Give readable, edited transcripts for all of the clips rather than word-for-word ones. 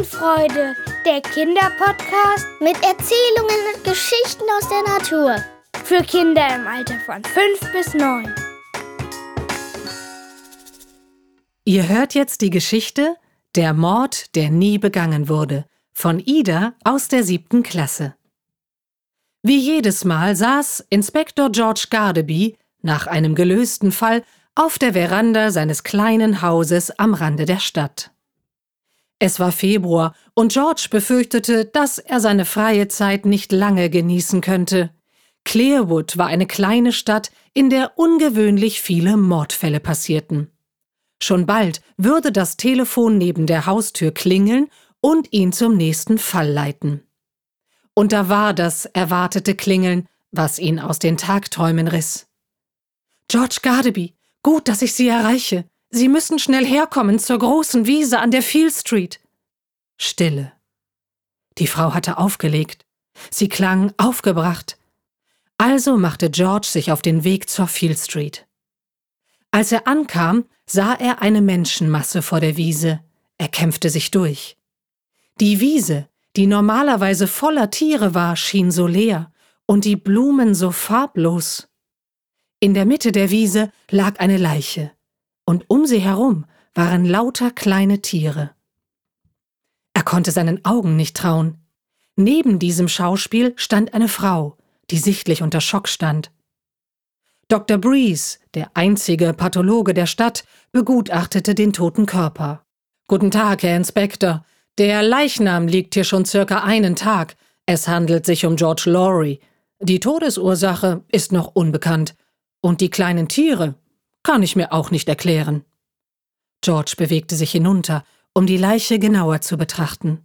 Wiesenfreude, der Kinderpodcast mit Erzählungen und Geschichten aus der Natur. Für Kinder im Alter von 5 bis 9. Ihr hört jetzt die Geschichte Der Mord, der nie begangen wurde, von Ida aus der 7. Klasse. Wie jedes Mal saß Inspektor George Gardeby nach einem gelösten Fall auf der Veranda seines kleinen Hauses am Rande der Stadt. Es war Februar und George befürchtete, dass er seine freie Zeit nicht lange genießen könnte. Clearwood war eine kleine Stadt, in der ungewöhnlich viele Mordfälle passierten. Schon bald würde das Telefon neben der Haustür klingeln und ihn zum nächsten Fall leiten. Und da war das erwartete Klingeln, was ihn aus den Tagträumen riss. »George Gardeby, gut, dass ich Sie erreiche. Sie müssen schnell herkommen zur großen Wiese an der Field Street.« Stille. Die Frau hatte aufgelegt. Sie klang aufgebracht. Also machte George sich auf den Weg zur Field Street. Als er ankam, sah er eine Menschenmasse vor der Wiese. Er kämpfte sich durch. Die Wiese, die normalerweise voller Tiere war, schien so leer und die Blumen so farblos. In der Mitte der Wiese lag eine Leiche. Und um sie herum waren lauter kleine Tiere. Er konnte seinen Augen nicht trauen. Neben diesem Schauspiel stand eine Frau, die sichtlich unter Schock stand. Dr. Breeze, der einzige Pathologe der Stadt, begutachtete den toten Körper. »Guten Tag, Herr Inspektor. Der Leichnam liegt hier schon circa einen Tag. Es handelt sich um George Laurie. Die Todesursache ist noch unbekannt. Und die kleinen Tiere kann ich mir auch nicht erklären.« George bewegte sich hinunter, um die Leiche genauer zu betrachten.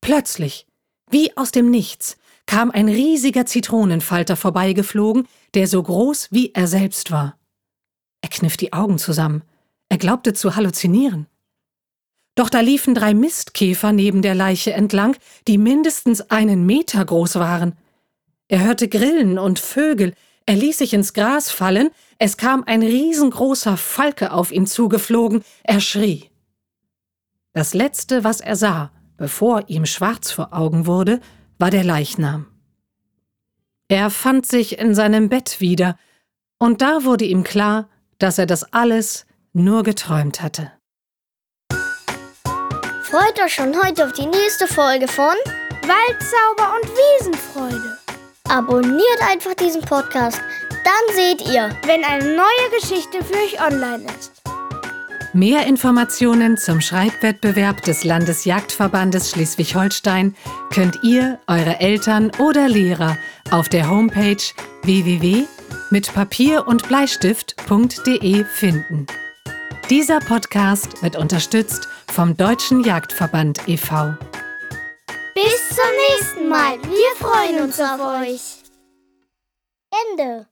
Plötzlich, wie aus dem Nichts, kam ein riesiger Zitronenfalter vorbeigeflogen, der so groß wie er selbst war. Er kniff die Augen zusammen. Er glaubte zu halluzinieren. Doch da liefen 3 Mistkäfer neben der Leiche entlang, die mindestens 1 Meter groß waren. Er hörte Grillen und Vögel. Er ließ sich ins Gras fallen. Es kam ein riesengroßer Falke auf ihn zugeflogen. Er schrie. Das Letzte, was er sah, bevor ihm schwarz vor Augen wurde, war der Leichnam. Er fand sich in seinem Bett wieder, und da wurde ihm klar, dass er das alles nur geträumt hatte. Freut euch schon heute auf die nächste Folge von Waldzauber und Wiesenfreude. Abonniert einfach diesen Podcast, dann seht ihr, wenn eine neue Geschichte für euch online ist. Mehr Informationen zum Schreibwettbewerb des Landesjagdverbandes Schleswig-Holstein könnt ihr, eure Eltern oder Lehrer auf der Homepage www.mitpapierundbleistift.de finden. Dieser Podcast wird unterstützt vom Deutschen Jagdverband e.V. Bis zum nächsten Mal. Wir freuen uns auf euch. Ende.